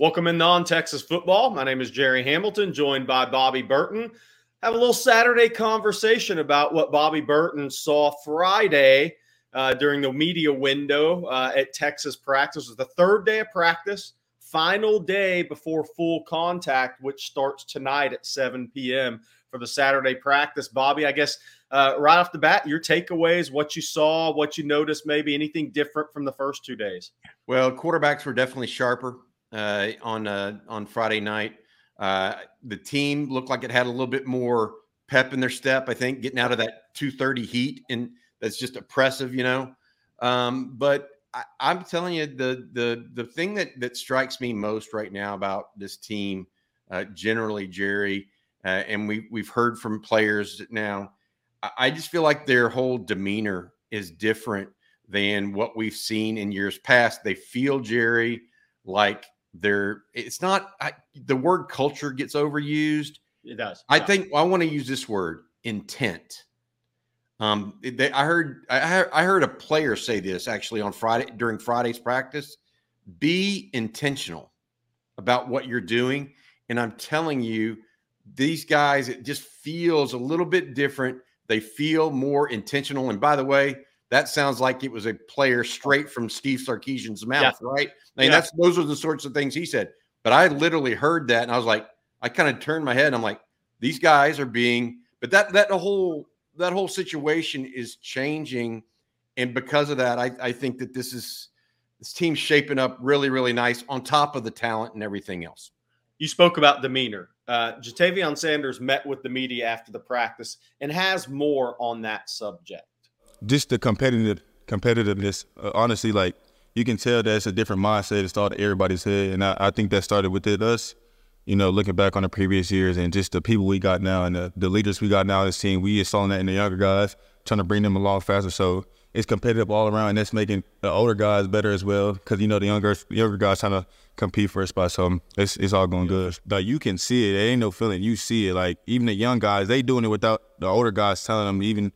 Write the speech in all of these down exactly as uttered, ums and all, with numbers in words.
Welcome in non-Texas football. My name is Gerry Hamilton, joined by Bobby Burton. Have a little Saturday conversation about what Bobby Burton saw Friday uh, during the media window uh, at Texas practice. It was the third day of practice, final day before full contact, which starts tonight at seven p.m. for the Saturday practice. Bobby, I guess uh, right off the bat, your takeaways, what you saw, what you noticed, maybe anything different from the first two days? Well, quarterbacks were definitely sharper uh, on uh, on Friday night. Uh, the team looked like it had a little bit more pep in their step, I think, getting out of that two thirty heat. And that's just oppressive, you know. Um, but I, I'm telling you, the the the thing that, that strikes me most right now about this team, uh, generally, Gerry, uh, and we, we've heard from players now, I, I just feel like their whole demeanor is different than what we've seen in years past. They feel, Gerry, like They're it's not I, the word culture gets overused. It does. I yeah. think I want to use this word, intent. Um, they, I heard I, I heard a player say this actually on Friday during Friday's practice. Be intentional about what you're doing, and I'm telling you, these guys, it just feels a little bit different. They feel more intentional. And by the way, that sounds like it was a player straight from Steve Sarkisian's mouth, yeah. right? I mean, yeah. that's those are the sorts of things he said. But I literally heard that, and I was like, I kind of turned my head, and I'm like, these guys are being. But that that whole that whole situation is changing, and because of that, I, I think that this is this team's shaping up really, really nice on top of the talent and everything else. You spoke about demeanor. Uh, Jatavion Sanders met with the media after the practice and has more on that subject. Just the competitive competitiveness, uh, honestly, like you can tell that's a different mindset that's all in everybody's head, and I, I think that started within us. You know, looking back on the previous years and just the people we got now and the, the leaders we got now in this team, we installing that in the younger guys, trying to bring them along faster. So it's competitive all around, and that's making the older guys better as well, because you know the younger younger guys trying to compete for a spot. So it's it's all going yeah. good. Like you can see it, there ain't no feeling. You see it, like even the young guys, they doing it without the older guys telling them even.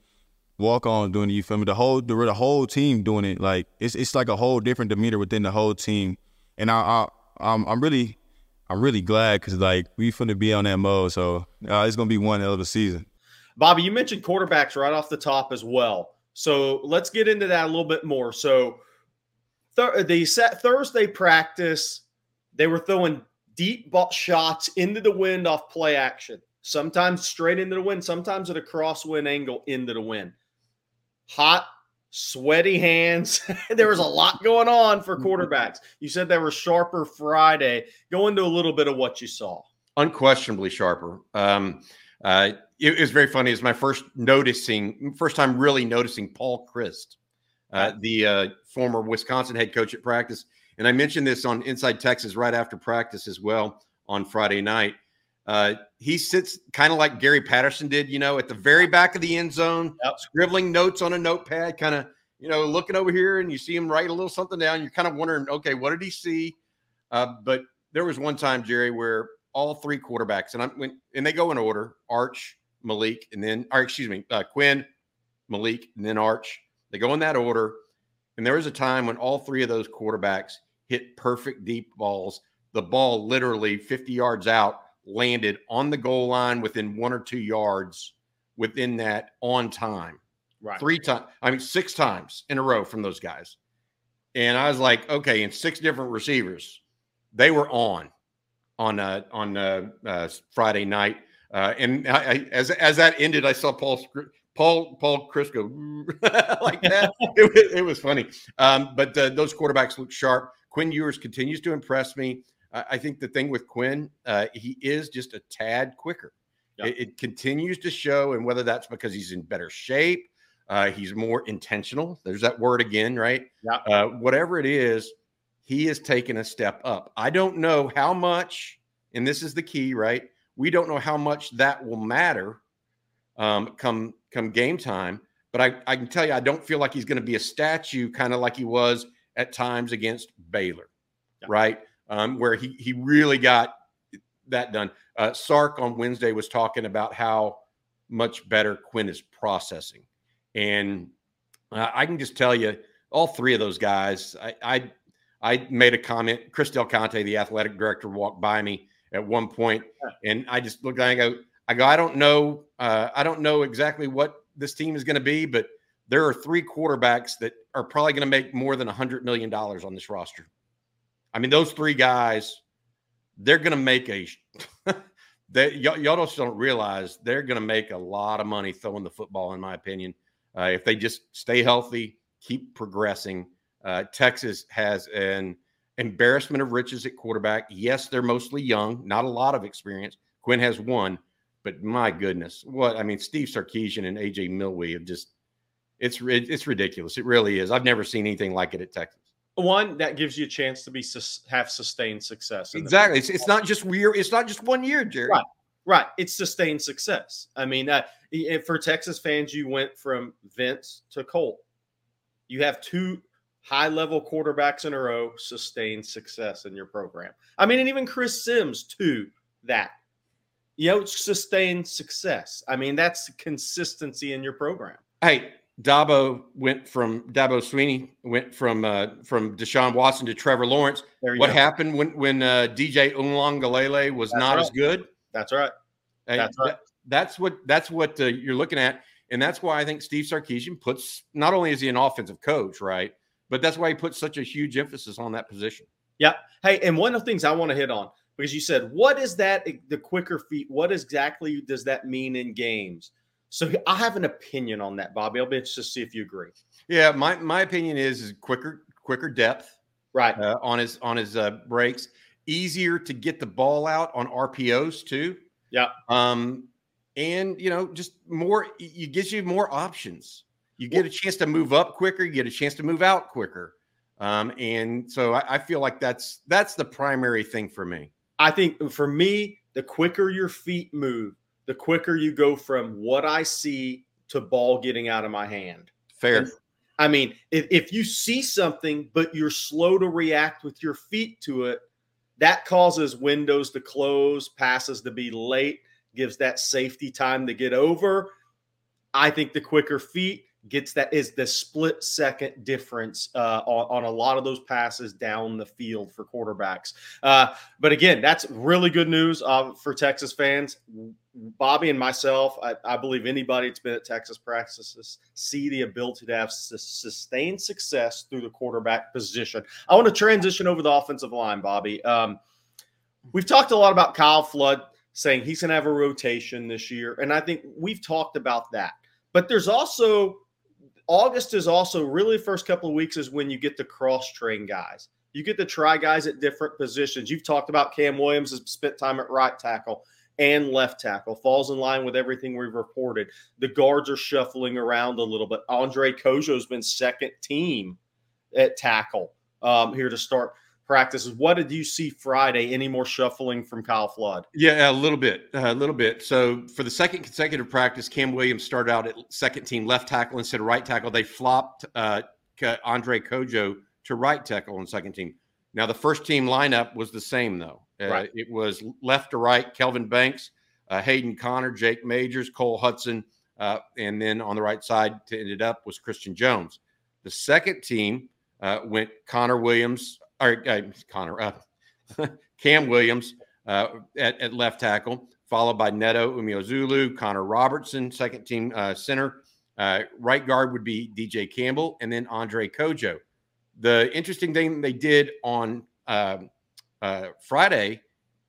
Walk on doing it, you feel me? The whole the, the whole team doing it, like it's it's like a whole different demeanor within the whole team, and I, I I'm I'm really I'm really glad because like we finna be on that mode, so uh, it's gonna be one hell of a season. Bobby, you mentioned quarterbacks right off the top as well, so let's get into that a little bit more. So th- the set Thursday practice, they were throwing deep ball shots into the wind off play action, sometimes straight into the wind, sometimes at a crosswind angle into the wind. Hot, sweaty hands. There was a lot going on for quarterbacks. You said they were sharper Friday. Go into a little bit of what you saw. Unquestionably sharper. Um, uh, it, it was very funny. It was my first noticing, first time really noticing Paul Chryst, uh, the uh, former Wisconsin head coach at practice. And I mentioned this on Inside Texas right after practice as well on Friday night. Uh, he sits kind of like Gary Patterson did, you know, at the very back of the end zone, yep. scribbling notes on a notepad, kind of, you know, looking over here, and you see him write a little something down. You're kind of wondering, okay, what did he see? Uh, but there was one time, Gerry, where all three quarterbacks, and I'm when, and they go in order, Arch, Malik, and then, or excuse me, uh, Quinn, Malik, and then Arch. They go in that order. And there was a time when all three of those quarterbacks hit perfect deep balls. The ball literally fifty yards out, landed on the goal line within one or two yards within that on time. Right. Three times, I mean, six times in a row from those guys. And I was like, okay, and six different receivers. They were on, on, uh, on uh, uh, Friday night. Uh, and I, I, as as that ended, I saw Paul Paul Paul Chryst go like that. it, it was funny. Um, but uh, those quarterbacks look sharp. Quinn Ewers continues to impress me. I think the thing with Quinn, uh, he is just a tad quicker. Yeah. It, it continues to show, and whether that's because he's in better shape, uh, he's more intentional. There's that word again, right? Yeah. Uh, whatever it is, he is taking a step up. I don't know how much, and this is the key, right? We don't know how much that will matter um, come come game time, but I, I can tell you I don't feel like he's going to be a statue kind of like he was at times against Baylor, yeah. right? Um, where he he really got that done. Uh, Sark on Wednesday was talking about how much better Quinn is processing. And uh, I can just tell you, all three of those guys, I, I I made a comment. Chris Del Conte, the athletic director, walked by me at one point, and I just looked at him and go, I go, I don't know, uh, I don't know exactly what this team is going to be, but there are three quarterbacks that are probably going to make more than one hundred million dollars on this roster. I mean, those three guys, they're going to make a – y'all, y'all just don't realize they're going to make a lot of money throwing the football, in my opinion, uh, if they just stay healthy, keep progressing. Uh, Texas has an embarrassment of riches at quarterback. Yes, they're mostly young, not a lot of experience. Quinn has one. But my goodness, what I mean, Steve Sarkisian and A J Milwee have just it's it's ridiculous. It really is. I've never seen anything like it at Texas. One that gives you a chance to be have sustained success. Exactly. It's, it's not just weird. It's not just one year, Jerry. Right. Right. It's sustained success. I mean, uh, for Texas fans, you went from Vince to Cole. You have two high-level quarterbacks in a row, sustained success in your program. I mean, and even Chris Sims to that. You know, sustained success. I mean, that's consistency in your program. Hey, Dabo went from Dabo Swinney went from uh, from Deshaun Watson to Trevor Lawrence. What go. happened when when uh, D J Umeozulu was that's not right. as good? That's right. Hey, that's right. That, that's what that's what uh, you're looking at, and that's why I think Steve Sarkisian puts. Not only is he an offensive coach, right, but that's why he puts such a huge emphasis on that position. Yeah. Hey, and one of the things I want to hit on. Because you said, what is that, the quicker feet, what exactly does that mean in games? So I have an opinion on that, Bobby. I'll be interested to see if you agree. Yeah, my, my opinion is, is quicker quicker depth right uh, on his on his uh, breaks. Easier to get the ball out on R P Os too. Yeah. Um, and, you know, just more, it gives you more options. You get a chance to move up quicker. You get a chance to move out quicker. Um, and so I, I feel like that's that's the primary thing for me. I think for me, the quicker your feet move, the quicker you go from what I see to ball getting out of my hand. Fair. And, I mean, if, if you see something, but you're slow to react with your feet to it, that causes windows to close, passes to be late, gives that safety time to get over. I think the quicker feet gets that is the split second difference uh, on, on a lot of those passes down the field for quarterbacks. Uh, but again, that's really good news uh, for Texas fans. Bobby and myself, I, I believe anybody that's been at Texas practices see the ability to have s- sustained success through the quarterback position. I want to transition over the offensive line, Bobby. Um, we've talked a lot about Kyle Flood saying he's going to have a rotation this year. And I think we've talked about that, but there's also, August is also really the first couple of weeks is when you get to cross-train guys. You get to try guys at different positions. You've talked about Cam Williams has spent time at right tackle and left tackle. Falls in line with everything we've reported. The guards are shuffling around a little bit. Andre Kojo has been second team at tackle um, here to start practices. What did you see Friday? Any more shuffling from Kyle Flood? Yeah, a little bit, a little bit. So for the second consecutive practice, Cam Williams started out at second team left tackle instead of right tackle. They flopped uh, Andre Kojo to right tackle on second team. Now the first team lineup was the same though. Uh, right. It was left to right, Kelvin Banks, uh, Hayden Connor, Jake Majors, Cole Hutson. Uh, and then on the right side to end it up was Christian Jones. The second team uh, went Connor Williams, All right, uh, Connor, uh, Cam Williams uh, at, at left tackle, followed by Neto Umeozulu, Connor Roberson, second team uh, center. Uh, right guard would be D J Campbell, and then Andre Kojo. The interesting thing they did on uh, uh, Friday,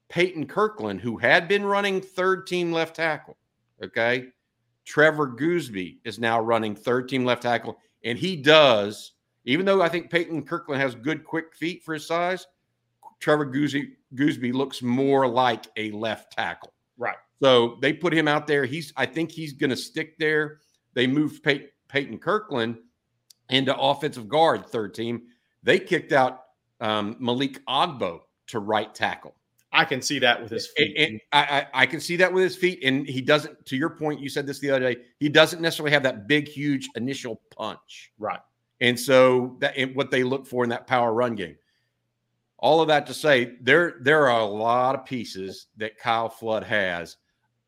Peyton Kirkland, who had been running third team left tackle, okay? Trevor Goosby is now running third team left tackle, and he does – even though I think Peyton Kirkland has good, quick feet for his size, Trevor Goosby, Goosby looks more like a left tackle. Right. So they put him out there. He's, I think he's going to stick there. They moved Pey- Peyton Kirkland into offensive guard, third team. They kicked out um, Malik Agbo to right tackle. I can see that with his feet. And, and I, I, I can see that with his feet. And he doesn't, to your point, you said this the other day, he doesn't necessarily have that big, huge initial punch. Right. And so that and what they look for in that power run game, all of that to say there, there are a lot of pieces that Kyle Flood has.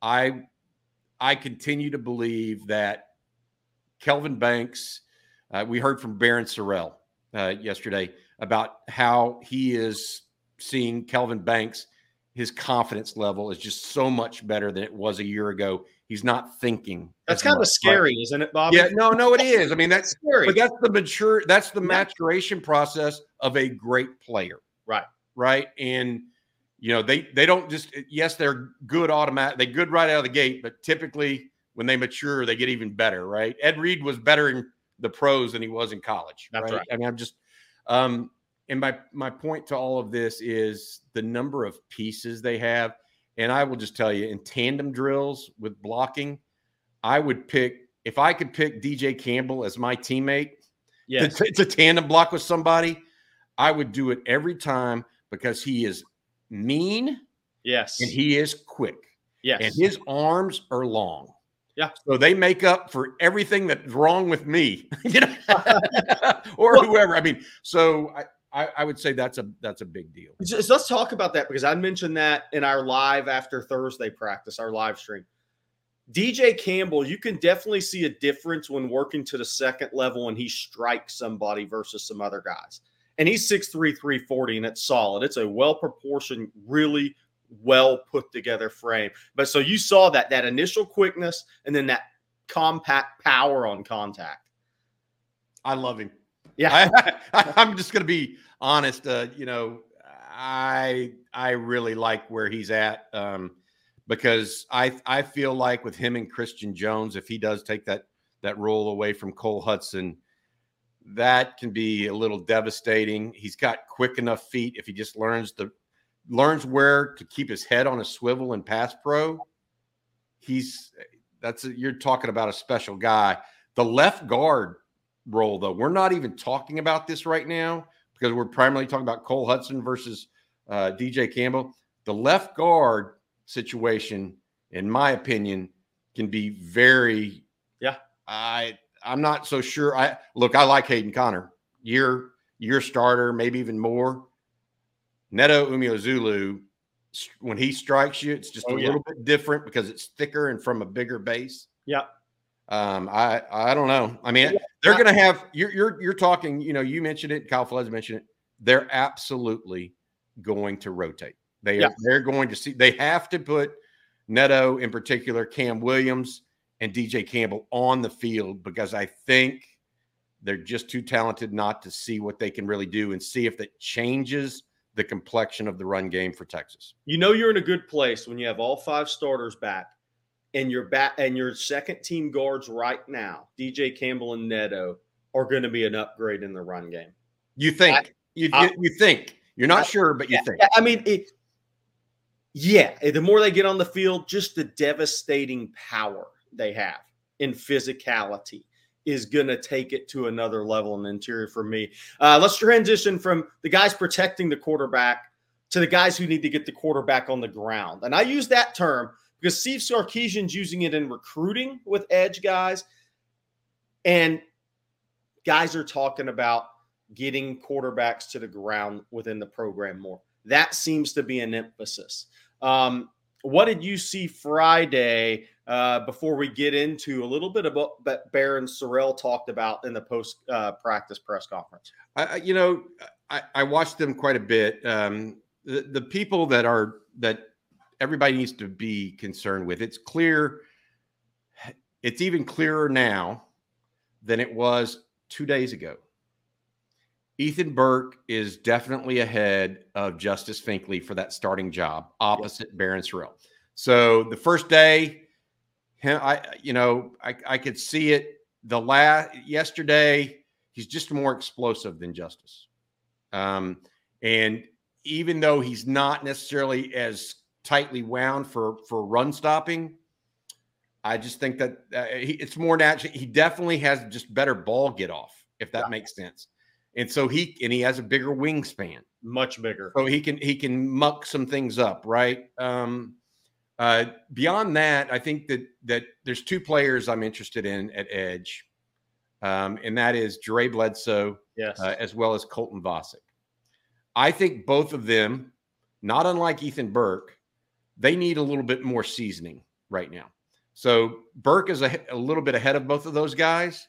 I, I continue to believe that Kelvin Banks, uh, we heard from Baron Sorrell uh, yesterday. about how he is seeing Kelvin Banks. His confidence level is just so much better than it was a year ago. He's not thinking. That's kind much, of scary, right? Isn't it, Bobby? Yeah, no, no, it is. I mean, that's scary. But that's the mature, that's the maturation process of a great player. Right. Right. And, you know, they, they don't just, yes, they're good automatic. They're good right out of the gate, but typically when they mature, they get even better. Right. Ed Reed was better in the pros than he was in college. That's right. right. I mean, I'm just, um, And my, my point to all of this is the number of pieces they have. And I will just tell you, in tandem drills with blocking, I would pick, if I could pick D J Campbell as my teammate, yes. to, to tandem block with somebody, I would do it every time because he is mean. Yes. And he is quick. Yes. And his arms are long. Yeah. So they make up for everything that's wrong with me, you know, or well, whoever. I mean, so I, I, I would say that's a that's a big deal. Just, let's talk about that because I mentioned that in our live after Thursday practice, our live stream. D J Campbell, you can definitely see a difference when working to the second level and he strikes somebody versus some other guys. And he's six three, three forty, and it's solid. It's a well-proportioned, really well-put-together frame. But so you saw that, that initial quickness and then that compact power on contact. I love him. Yeah, I, I, I'm just going to be honest. Uh, you know, I I really like where he's at um, because I I feel like with him and Christian Jones, if he does take that that role away from Cole Hutson, that can be a little devastating. He's got quick enough feet. If he just learns the learns where to keep his head on a swivel and pass pro, he's that's a, you're talking about a special guy. The left guard role, though, we're not even talking about this right now because we're primarily talking about Cole Hutson versus uh, D J Campbell. The left guard situation, in my opinion, can be very. Yeah, I I'm not so sure. I look, I like Hayden Connor, your your starter, maybe even more. Neto Umeozulu, when he strikes you, it's just oh, a yeah. little bit different because it's thicker and from a bigger base. Yeah. Um, I, I don't know. I mean, they're going to have, you're, you're, you're talking, you know, you mentioned it. Kyle Flood mentioned it. They're absolutely going to rotate. They yeah. are, they're going to see, they have to put Neto in particular, Cam Williams and D J Campbell on the field, because I think they're just too talented not to see what they can really do and see if that changes the complexion of the run game for Texas. You know, you're in a good place when you have all five starters back. And your back and your second team guards right now, D J Campbell and Neto, are going to be an upgrade in the run game. You think? I, you, I, you you think? You're not I, sure, but you yeah, think? I mean, it, yeah. The more they get on the field, just the devastating power they have in physicality is going to take it to another level in the interior for me. Uh, let's transition from the guys protecting the quarterback to the guys who need to get the quarterback on the ground, and I use that term. Because Steve Sarkisian's using it in recruiting with edge guys. And guys are talking about getting quarterbacks to the ground within the program more. That seems to be an emphasis. Um, what did you see Friday uh, before we get into a little bit of what Baron Sorrell talked about in the post-practice uh, press conference? I, you know, I, I watched them quite a bit. Um, the, the people that are – that. Everybody needs to be concerned with. It's clear. It's even clearer now than it was two days ago. Ethan Burke is definitely ahead of Justice Finkley for that starting job opposite yeah. Baron Sorrell. So the first day, I, you know, I, I could see it. The last yesterday, he's just more explosive than Justice. Um, and even though he's not necessarily as tightly wound for for run stopping, I just think that uh, he, it's more natural. He definitely has just better ball get off, if that yeah. makes sense. And so he and he has a bigger wingspan, much bigger. So he can he can muck some things up, right? Um, uh, beyond that, I think that that there's two players I'm interested in at edge, um, and that is Dre Bledsoe, yes, uh, as well as Colton Vasek. I think both of them, not unlike Ethan Burke. They need a little bit more seasoning right now. So Burke is a, a little bit ahead of both of those guys.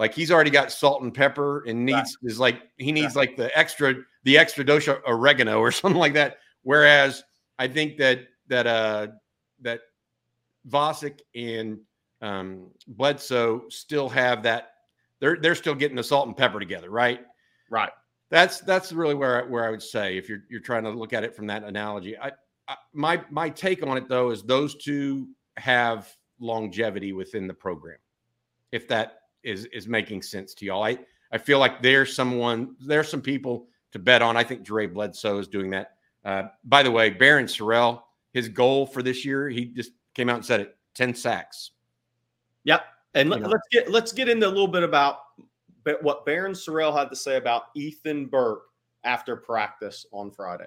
Like, he's already got salt and pepper and needs right. is like he needs right. like the extra the extra dose of oregano or something like that. Whereas I think that that uh, that Vasek and um, Bledsoe still have that. They're they're still getting the salt and pepper together, right? Right. That's that's really where I, where I would say if you're you're trying to look at it from that analogy. I, I my my take on it though is those two have longevity within the program, if that is is making sense to y'all. I, I feel like there's someone, there's some people to bet on. I think Dre Bledsoe is doing that. Uh, by the way, Baron Sorrell, his goal for this year, he just came out and said it, ten sacks. Yep. And let, let's get let's get into a little bit about what Baron Sorrell had to say about Ethan Burke after practice on Friday.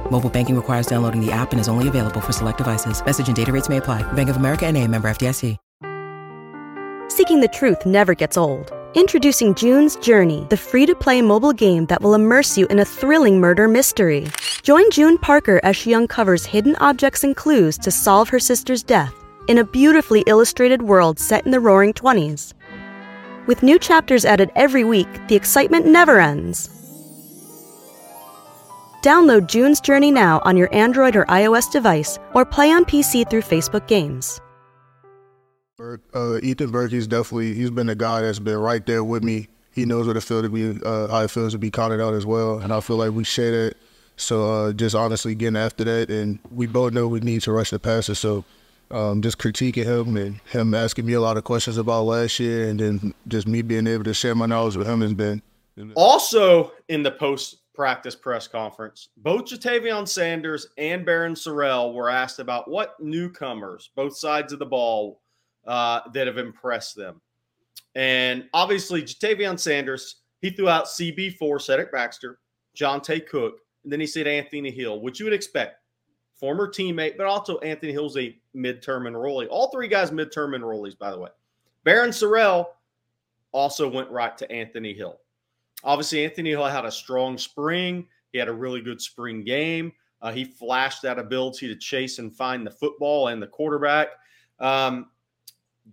Mobile banking requires downloading the app and is only available for select devices. Message and data rates may apply. Bank of America N A, member F D I C. Seeking the truth never gets old. Introducing June's Journey, the free-to-play mobile game that will immerse you in a thrilling murder mystery. Join June Parker as she uncovers hidden objects and clues to solve her sister's death in a beautifully illustrated world set in the roaring twenties. With new chapters added every week, the excitement never ends. Download June's Journey now on your Android or iOS device, or play on P C through Facebook Games. Uh, Ethan Burke, he's definitely, he's been a guy that's been right there with me. He knows what it feels to be, uh, how it feels to be counted out as well. And I feel like we share that. So uh, just honestly getting after that. And we both know we need to rush the passer. So um, just critiquing him and him asking me a lot of questions about last year. And then just me being able to share my knowledge with him has been. Also in the post-practice press conference, both Jatavion Sanders and Baron Sorrell were asked about what newcomers, both sides of the ball, Uh, that have impressed them. And obviously, Jatavion Sanders, he threw out C B four, Cedric Baxter, Jonte Cook, and then he said Anthony Hill, which you would expect. Former teammate, but also Anthony Hill's a midterm enrollee. All three guys midterm enrollees, by the way. Baron Sorrell also went right to Anthony Hill. Obviously, Anthony Hill had a strong spring. He had a really good spring game. Uh, he flashed that ability to chase and find the football and the quarterback. Um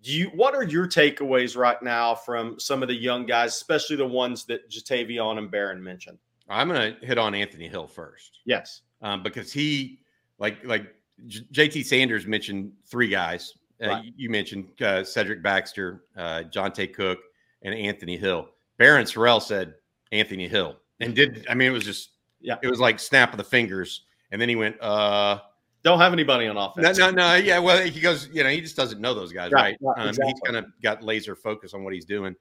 Do you, what are your takeaways right now from some of the young guys, especially the ones that Jatavion and Baron mentioned? I'm going to hit on Anthony Hill first. Yes. Um, because he, like like J T Sanders mentioned three guys. Uh, right. You mentioned uh, Cedric Baxter, uh, Jonte Cook, and Anthony Hill. Baron Sorrell said Anthony Hill. And did, I mean, it was just, yeah. It was like snap of the fingers. And then he went, uh, don't have anybody on offense. No, no, no. Yeah, well, he goes, you know, he just doesn't know those guys, right? right? Um, exactly. He's kind of got laser focus on what he's doing.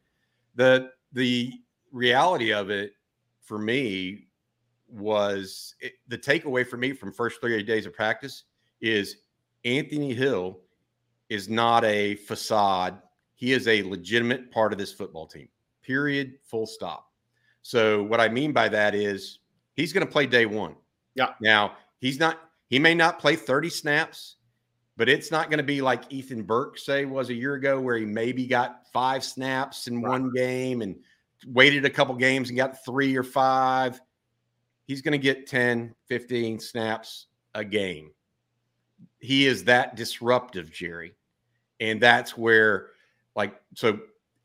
The the reality of it for me was it, the takeaway for me from first three days of practice is Anthony Hill is not a facade. He is a legitimate part of this football team, period, full stop. So what I mean by that is he's going to play day one. Yeah. Now, he's not – he may not play thirty snaps, but it's not going to be like Ethan Burke, say, was a year ago where he maybe got five snaps in right. one game and waited a couple games and got three or five. He's going to get ten, fifteen snaps a game. He is that disruptive, Gerry. And that's where, like, so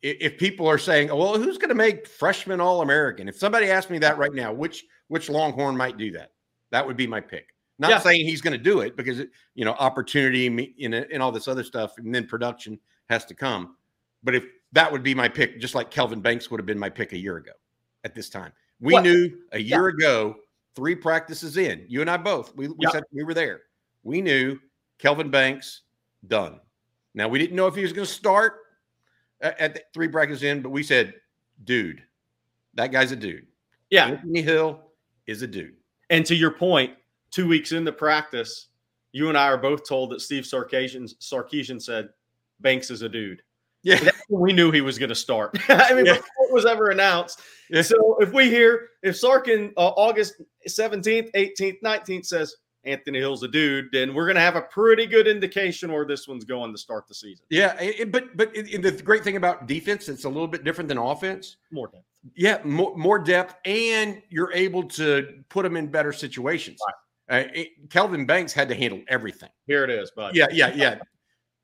if people are saying, oh, well, who's going to make freshman All-American? If somebody asked me that right now, which which Longhorn might do that? That would be my pick. Not yeah. saying he's going to do it because, you know, opportunity and, and all this other stuff, and then production has to come. But if that would be my pick, just like Kelvin Banks would have been my pick a year ago at this time. We what? knew a year yeah. ago, three practices in, you and I both, we, we yeah. said we were there. We knew Kelvin Banks, done. Now, we didn't know if he was going to start at, at the three practices in, but we said, dude, that guy's a dude. Yeah. Anthony Hill is a dude. And to your point, two weeks into practice, you and I are both told that Steve Sarkisian, Sarkisian said, Banks is a dude. Yeah, that's when we knew he was going to start. I mean, yeah. before it was ever announced. Yeah. So if we hear, if Sarkin uh, August seventeenth, eighteenth, nineteenth says Anthony Hill's a dude, then we're going to have a pretty good indication where this one's going to start the season. Yeah, it, but but it, it, the great thing about defense, it's a little bit different than offense. More depth. Yeah, more, more depth, and you're able to put them in better situations. Right. Uh, it, Kelvin Banks had to handle everything. Here it is, bud. Yeah, yeah, yeah.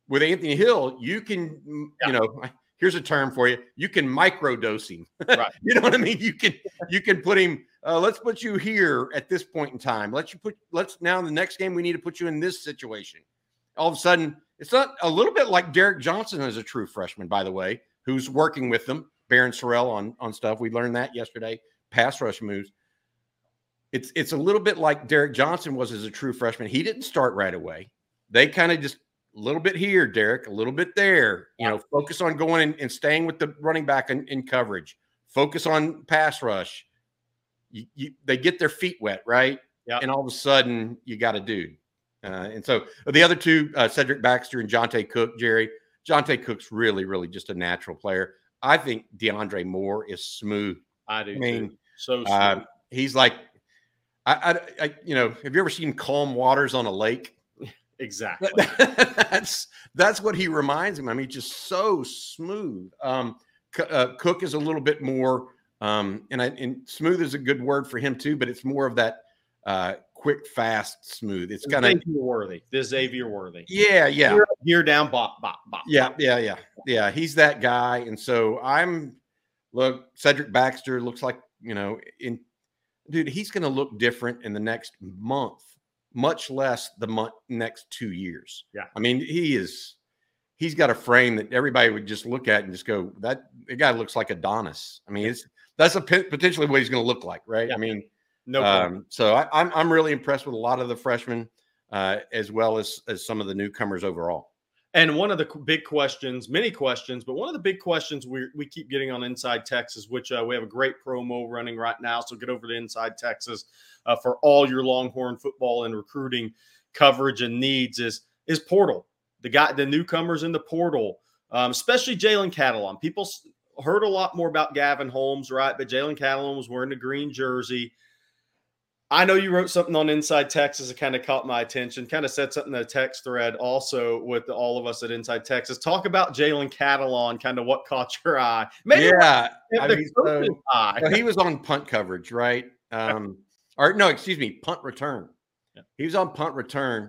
With Anthony Hill, you can, yeah. you know, here's a term for you. You can microdose him. Right. You know what I mean? You can, you can put him, uh, let's put you here at this point in time. Let's you put, let's now in the next game, we need to put you in this situation. All of a sudden, it's not a little bit like Derrick Johnson as a true freshman, by the way, who's working with them, Baron Sorrell on, on stuff. We learned that yesterday, pass rush moves. It's, it's a little bit like Derrick Johnson was as a true freshman. He didn't start right away. They kind of just, a little bit here, Derek, a little bit there, you know, focus on going and staying with the running back in, in coverage, focus on pass rush. You, you, they get their feet wet, right? Yep. And all of a sudden you got a dude. Uh, and so the other two, uh, Cedric Baxter and Jonte Cook, Jerry, Jonte Cook's really, really just a natural player. I think DeAndre Moore is smooth. I do. I mean, too. so smooth. Uh, he's like, I, I, I, you know, have you ever seen calm waters on a lake? Exactly. that's that's what he reminds him. I mean, just so smooth. Um, uh, Cook is a little bit more, um, and, I, and smooth is a good word for him too. But it's more of that uh, quick, fast, smooth. It's kind of worthy. This Xavier Worthy. Yeah, yeah. Here, here down, bop, bop, bop. Yeah, yeah, yeah, yeah. He's that guy. And so I'm look. Cedric Baxter looks like you know, in dude, he's going to look different in the next month. Much less the month, next two years. Yeah. I mean, he is, he's got a frame that everybody would just look at and just go, that the guy looks like Adonis. I mean, it's, that's a potentially what he's going to look like. Right. Yeah. I mean, no. Um, so I, I'm, I'm really impressed with a lot of the freshmen uh, as well as, as some of the newcomers overall. And one of the big questions, many questions, but one of the big questions we we keep getting on Inside Texas, which uh, we have a great promo running right now. So get over to Inside Texas uh, for all your Longhorn football and recruiting coverage and needs is is portal. The guy, the newcomers in the portal, um, especially Jalen Catalon. People heard a lot more about Gavin Holmes, right? But Jalen Catalon was wearing the green jersey. I know you wrote something on Inside Texas that kind of caught my attention, kind of said something in a text thread also with the, all of us at Inside Texas. Talk about Jalen Catalon, kind of what caught your eye. Maybe yeah. I mean, so, eye. Well, he was on punt coverage, right? Um, or no, excuse me, punt return. Yeah. He was on punt return.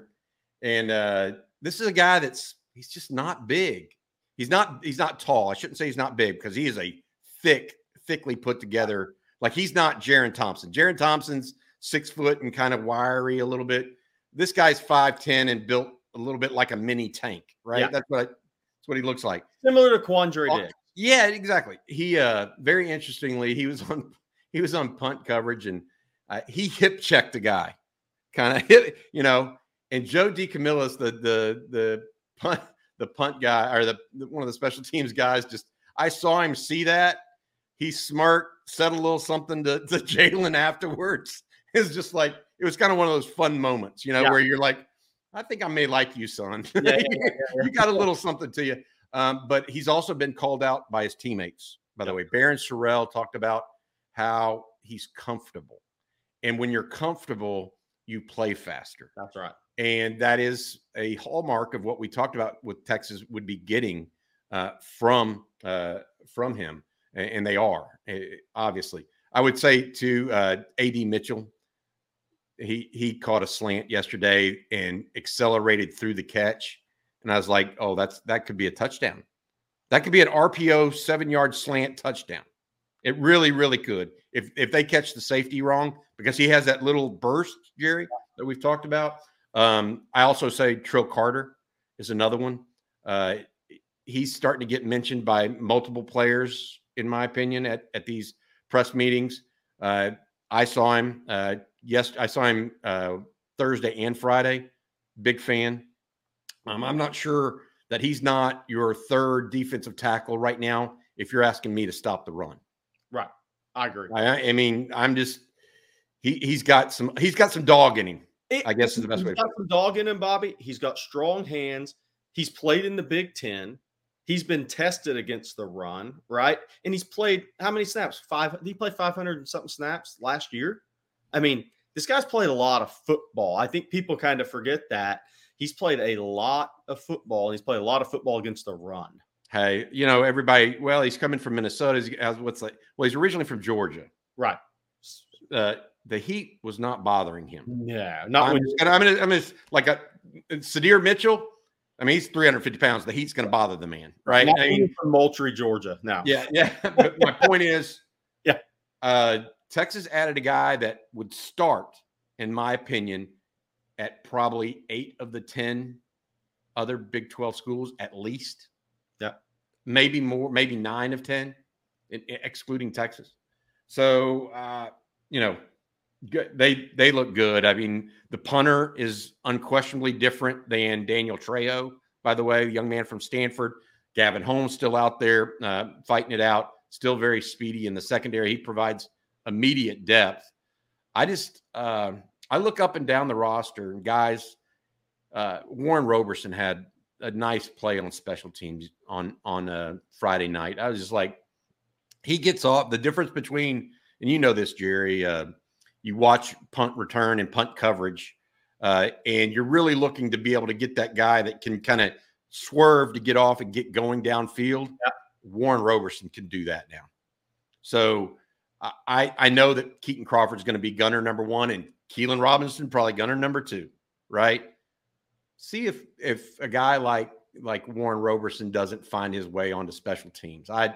And uh, this is a guy that's, he's just not big. He's not, he's not tall. I shouldn't say he's not big because he is a thick, thickly put together. Like he's not Jaron Thompson. Jaron Thompson's six foot and kind of wiry a little bit. This guy's five ten and built a little bit like a mini tank, right? Yeah. That's what I, that's what he looks like. Similar to Quandre Diggs. Yeah, exactly. He uh very interestingly, he was on he was on punt coverage and uh, he hip checked the guy. Kind of hit, you know, and Joe DiCamillis, the the the punt the punt guy or the one of the special teams guys, just I saw him see that. He smirked, said a little something to, to Jalen afterwards. It's just like, it was kind of one of those fun moments, you know, yeah. where you're like, I think I may like you, son. Yeah, yeah, yeah, yeah. You got a little something to you. Um, but he's also been called out by his teammates. By the way, Baron Sorrell talked about how he's comfortable. And when you're comfortable, you play faster. That's right. And that is a hallmark of what we talked about with Texas would be getting uh, from, uh, from him. And they are, obviously. I would say to uh, A D. Mitchell, He he caught a slant yesterday and accelerated through the catch. And I was like, oh, that's that could be a touchdown. That could be an R P O seven-yard slant touchdown. It really, really could. If if they catch the safety wrong, because he has that little burst, Jerry, that we've talked about. Um, I also say Trill Carter is another one. Uh, he's starting to get mentioned by multiple players, in my opinion, at, at these press meetings. Uh, I saw him uh, – Yes, I saw him uh, Thursday and Friday. Big fan. Um, I'm not sure that he's not your third defensive tackle right now if you're asking me to stop the run. Right. I agree. I, I mean, I'm just he, – he's got some he's got some dog in him, it, I guess is the best way to put it. He's got some dog in him, Bobby. He's got strong hands. He's played in the Big Ten. He's been tested against the run, right? And he's played how many snaps? Five. He played five hundred and something snaps last year. I mean, this guy's played a lot of football. I think people kind of forget that. He's played a lot of football. He's played a lot of football against the run. Hey, you know, everybody, well, he's coming from Minnesota. He's, what's like, well, he's originally from Georgia. Right. Uh, the heat was not bothering him. Yeah. Not I'm when just, I mean, I mean, like a Sudhir Mitchell. I mean, he's three hundred fifty pounds. The heat's going to bother the man, right? Not I mean, from Moultrie, Georgia. No. Yeah. Yeah. But my point is, yeah. Uh, Texas added a guy that would start, in my opinion, at probably eight of the ten other Big twelve schools, at least. Yeah. Maybe more, maybe nine of ten, excluding Texas. So, uh, you know, they they look good. I mean, the punter is unquestionably different than Daniel Trejo, by the way, young man from Stanford. Gavin Holmes still out there uh, fighting it out, still very speedy in the secondary. He provides immediate depth. I just uh, I look up and down the roster, and guys, uh, Warren Roberson had a nice play on special teams on on uh, Friday night. I was just like, he gets off. The difference between, and you know this, Jerry, uh, you watch punt return and punt coverage, uh, and you're really looking to be able to get that guy that can kind of swerve to get off and get going downfield. Yeah. Warren Roberson can do that now. So I, I know that Keaton Crawford's going to be gunner number one and Keelan Robinson probably gunner number two, right? See if if a guy like like Warren Roberson doesn't find his way onto special teams. I'd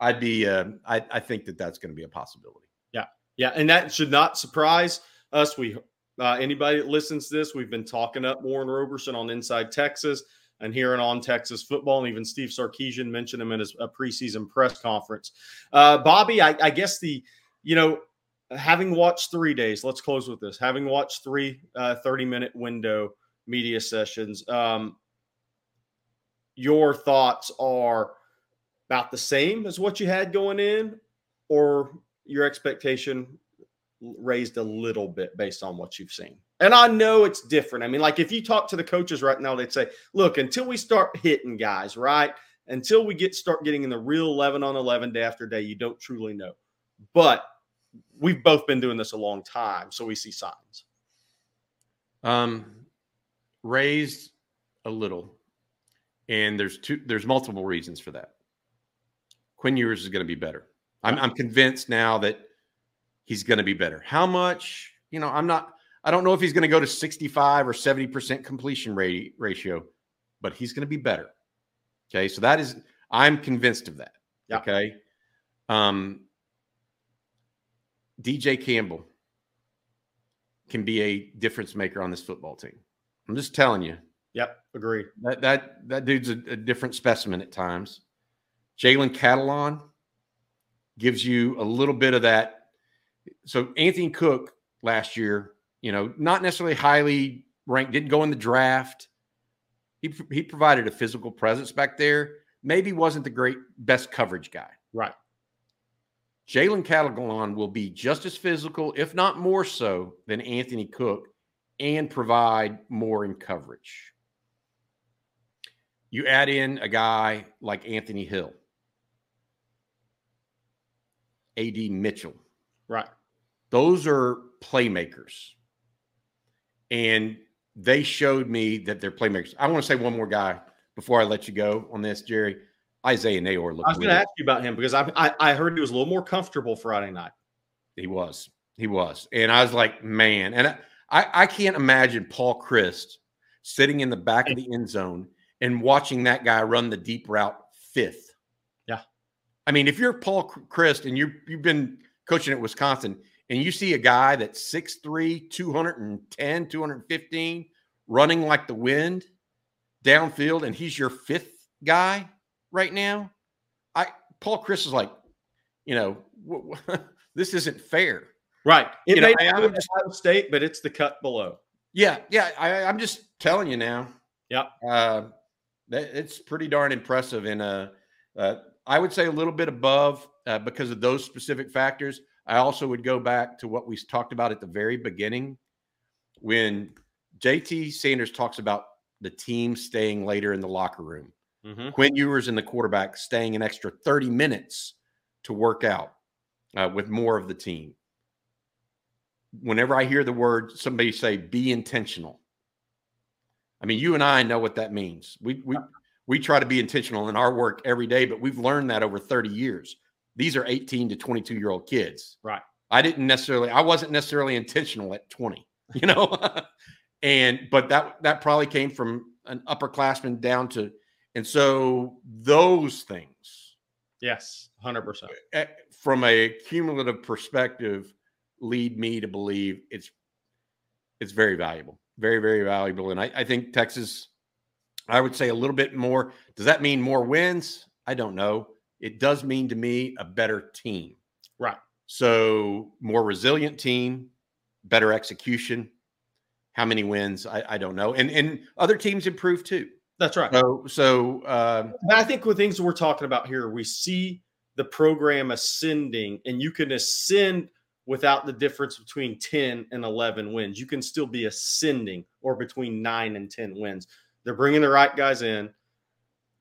I'd be uh, I I think that that's going to be a possibility. Yeah, yeah, and that should not surprise us. We uh, anybody that listens to this, we've been talking up Warren Roberson on Inside Texas and here and on Texas football, and even Steve Sarkisian mentioned him in his a preseason press conference. Uh, Bobby, I, I guess the you know having watched three days, let's close with this. Having watched three uh, thirty minute window media sessions. Um, your thoughts are about the same as what you had going in, or your expectation raised a little bit based on what you've seen? And I know it's different. I mean, like if you talk to the coaches right now, they'd say, look, until we start hitting guys, right? Until we get start getting in the real eleven on eleven day after day, you don't truly know. But we've both been doing this a long time, so we see signs. Um. Raised a little, and there's two there's multiple reasons for that. Quinn Ewers is going to be better. I'm, I'm convinced now that he's going to be better. How much, you know, I'm not I don't know if he's going to go to sixty-five or seventy percent completion rate, ratio, but he's going to be better. Okay, so that is I'm convinced of that. Yeah. Okay. Um D J Campbell can be a difference maker on this football team. I'm just telling you. Yep, agree. That that that dude's a, a different specimen at times. Jalen Catalon gives you a little bit of that. So Anthony Cook last year, you know, not necessarily highly ranked, didn't go in the draft. He he provided a physical presence back there. Maybe wasn't the great best coverage guy. Right. Jalen Catalon will be just as physical, if not more so, than Anthony Cook, and provide more in coverage. You add in a guy like Anthony Hill, A D. Mitchell. Right. Those are playmakers. And they showed me that they're playmakers. I want to say one more guy before I let you go on this, Jerry. Isaiah Nayor looked I was going to ask you about him because I, I I heard he was a little more comfortable Friday night. He was. He was. And I was like, man. And I, I, I can't imagine Paul Chryst sitting in the back of the end zone and watching that guy run the deep route fifth. Yeah. I mean, if you're Paul Chryst and you, you've been coaching at Wisconsin and you see a guy that's six three, two ten, two fifteen, running like the wind downfield, and he's your fifth guy right now, I Paul Chryst is like, you know, w- w- this isn't fair. Right. It you may know, not be Ohio State, but it's the cut below. Yeah. Yeah. I, I'm just telling you now. Yeah. Uh, that, it's pretty darn impressive. And uh, uh, I would say a little bit above uh, because of those specific factors. I also would go back to what we talked about at the very beginning when J T Sanders talks about the team staying later in the locker room. Mm-hmm. Quinn Ewers and the quarterback staying an extra thirty minutes to work out uh, with more of the team. Whenever I hear the word, somebody say, be intentional. I mean, you and I know what that means. We we we try to be intentional in our work every day, but we've learned that over thirty years. These are eighteen to twenty-two-year-old kids. Right. I didn't necessarily – I wasn't necessarily intentional at twenty, you know. and But that that probably came from an upperclassman down to – and so those things. Yes, one hundred percent. From a cumulative perspective, lead me to believe it's it's very valuable. Very, very valuable. And I, I think Texas, I would say a little bit more. Does that mean more wins? I don't know. It does mean to me a better team. Right. So more resilient team, better execution. How many wins? I, I don't know. And and other teams improve too. That's right. So, so um, I think with things we're talking about here, we see the program ascending, and you can ascend without the difference between ten and eleven wins. You can still be ascending, or between nine and ten wins. They're bringing the right guys in.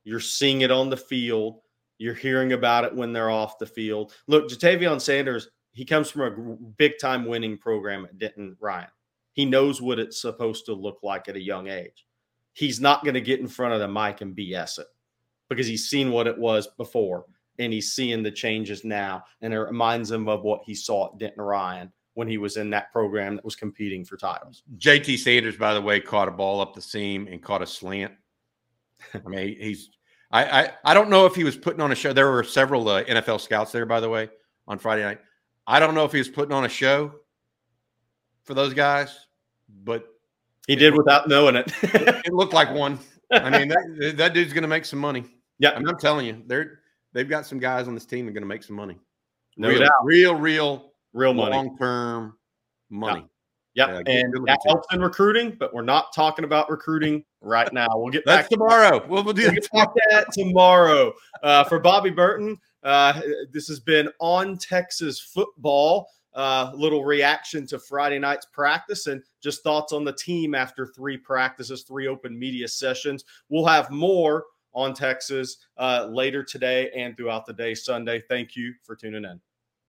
You're seeing it on the field. You're hearing about it when they're off the field. Look, Jatavion Sanders, he comes from a big-time winning program at Denton Ryan. He knows what it's supposed to look like at a young age. He's not going to get in front of the mic and B S it, because he's seen what it was before. And he's seeing the changes now, and it reminds him of what he saw at Denton Ryan when he was in that program that was competing for titles. J T Sanders, by the way, caught a ball up the seam and caught a slant. I mean, he's I, I I don't know if he was putting on a show. There were several uh, N F L scouts there, by the way, on Friday night. I don't know if he was putting on a show for those guys, but he did it, without knowing it. it. It looked like one. I mean, that that dude's going to make some money. Yeah, I mean, I'm telling you, they're. They've got some guys on this team that are going to make some money. No real, doubt. Real, real, real money. Long-term money. Yep. Yeah, and that helps in recruiting, but we're not talking about recruiting right now. We'll get back tomorrow. We'll, we'll do we'll get back that tomorrow. Uh, for Bobby Burton, uh, this has been On Texas Football. Uh, little reaction to Friday night's practice and just thoughts on the team after three practices, three open media sessions. We'll have more On Texas uh, later today and throughout the day Sunday. Thank you for tuning in.